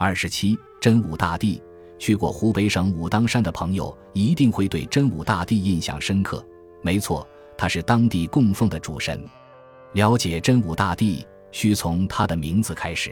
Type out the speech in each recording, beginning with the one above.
27. 真武大帝。去过湖北省武当山的朋友一定会对真武大帝印象深刻。没错，他是当地供奉的主神。了解真武大帝需从他的名字开始。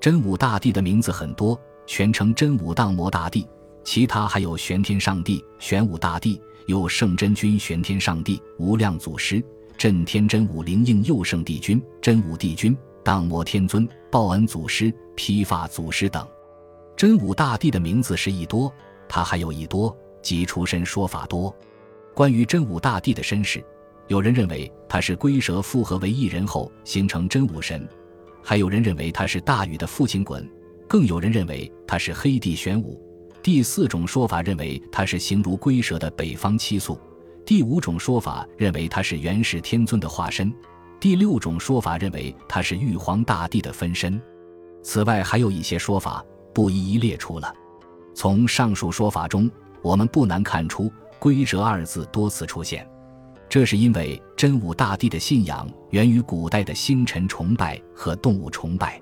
真武大帝的名字很多，全称真武荡魔大帝，其他还有玄天上帝、玄武大帝，又圣真君玄天上帝、无量祖师、震天真武灵应佑圣帝君、真武帝君、荡魔天尊、报恩祖师、披发祖师等。真武大帝的名字是一多，他还有一多即出身说法多。关于真武大帝的身世，有人认为他是龟蛇复合为一人后形成真武神，还有人认为他是大禹的父亲鲧，更有人认为他是黑帝玄武。第四种说法认为他是形如龟蛇的北方七宿，第五种说法认为他是元始天尊的化身，第六种说法认为他是玉皇大帝的分身。此外还有一些说法不一一列出了。从上述说法中，我们不难看出龟蛇二字多次出现，这是因为真武大帝的信仰源于古代的星辰崇拜和动物崇拜。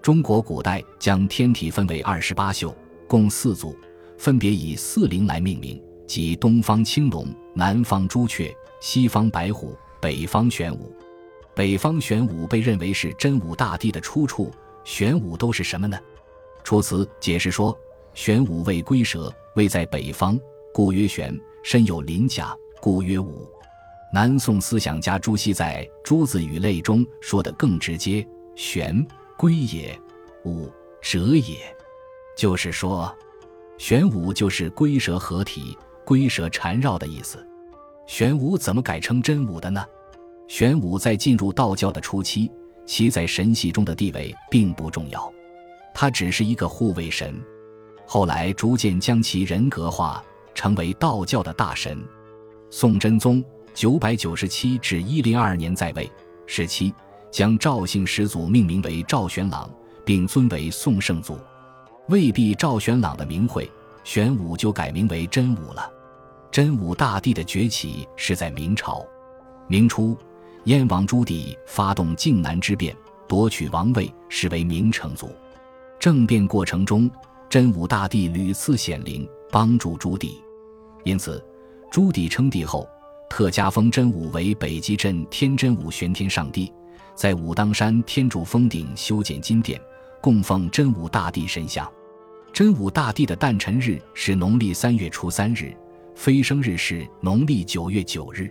中国古代将天体分为28宿，共4组，分别以四灵来命名，即东方青龙、南方朱雀、西方白虎、北方玄武。北方玄武被认为是真武大帝的出处。玄武都是什么呢？楚辞解释说，玄武为龟蛇，位在北方，故曰玄，身有鳞甲，故曰武。南宋思想家朱熹在《朱子语类》中说得更直接，玄，龟也，武，蛇也。就是说玄武就是龟蛇合体，龟蛇缠绕的意思。玄武怎么改称真武的呢？玄武在进入道教的初期，其在神系中的地位并不重要，他只是一个护卫神，后来逐渐将其人格化，成为道教的大神。宋真宗997至1002年在位时期，将赵姓始祖命名为赵玄朗，并尊为宋圣祖。未必赵玄朗的名讳，玄武就改名为真武了。真武大帝的崛起是在明朝。明初燕王朱棣发动靖难之变，夺取王位，是为明成祖。政变过程中，真武大帝屡次显灵帮助朱棣，因此朱棣称帝后，特加封真武为北极镇天真武玄天上帝，在武当山天柱峰顶修建金殿，供奉真武大帝神像。真武大帝的诞辰日是农历3月初3日，飞升日是农历9月9日。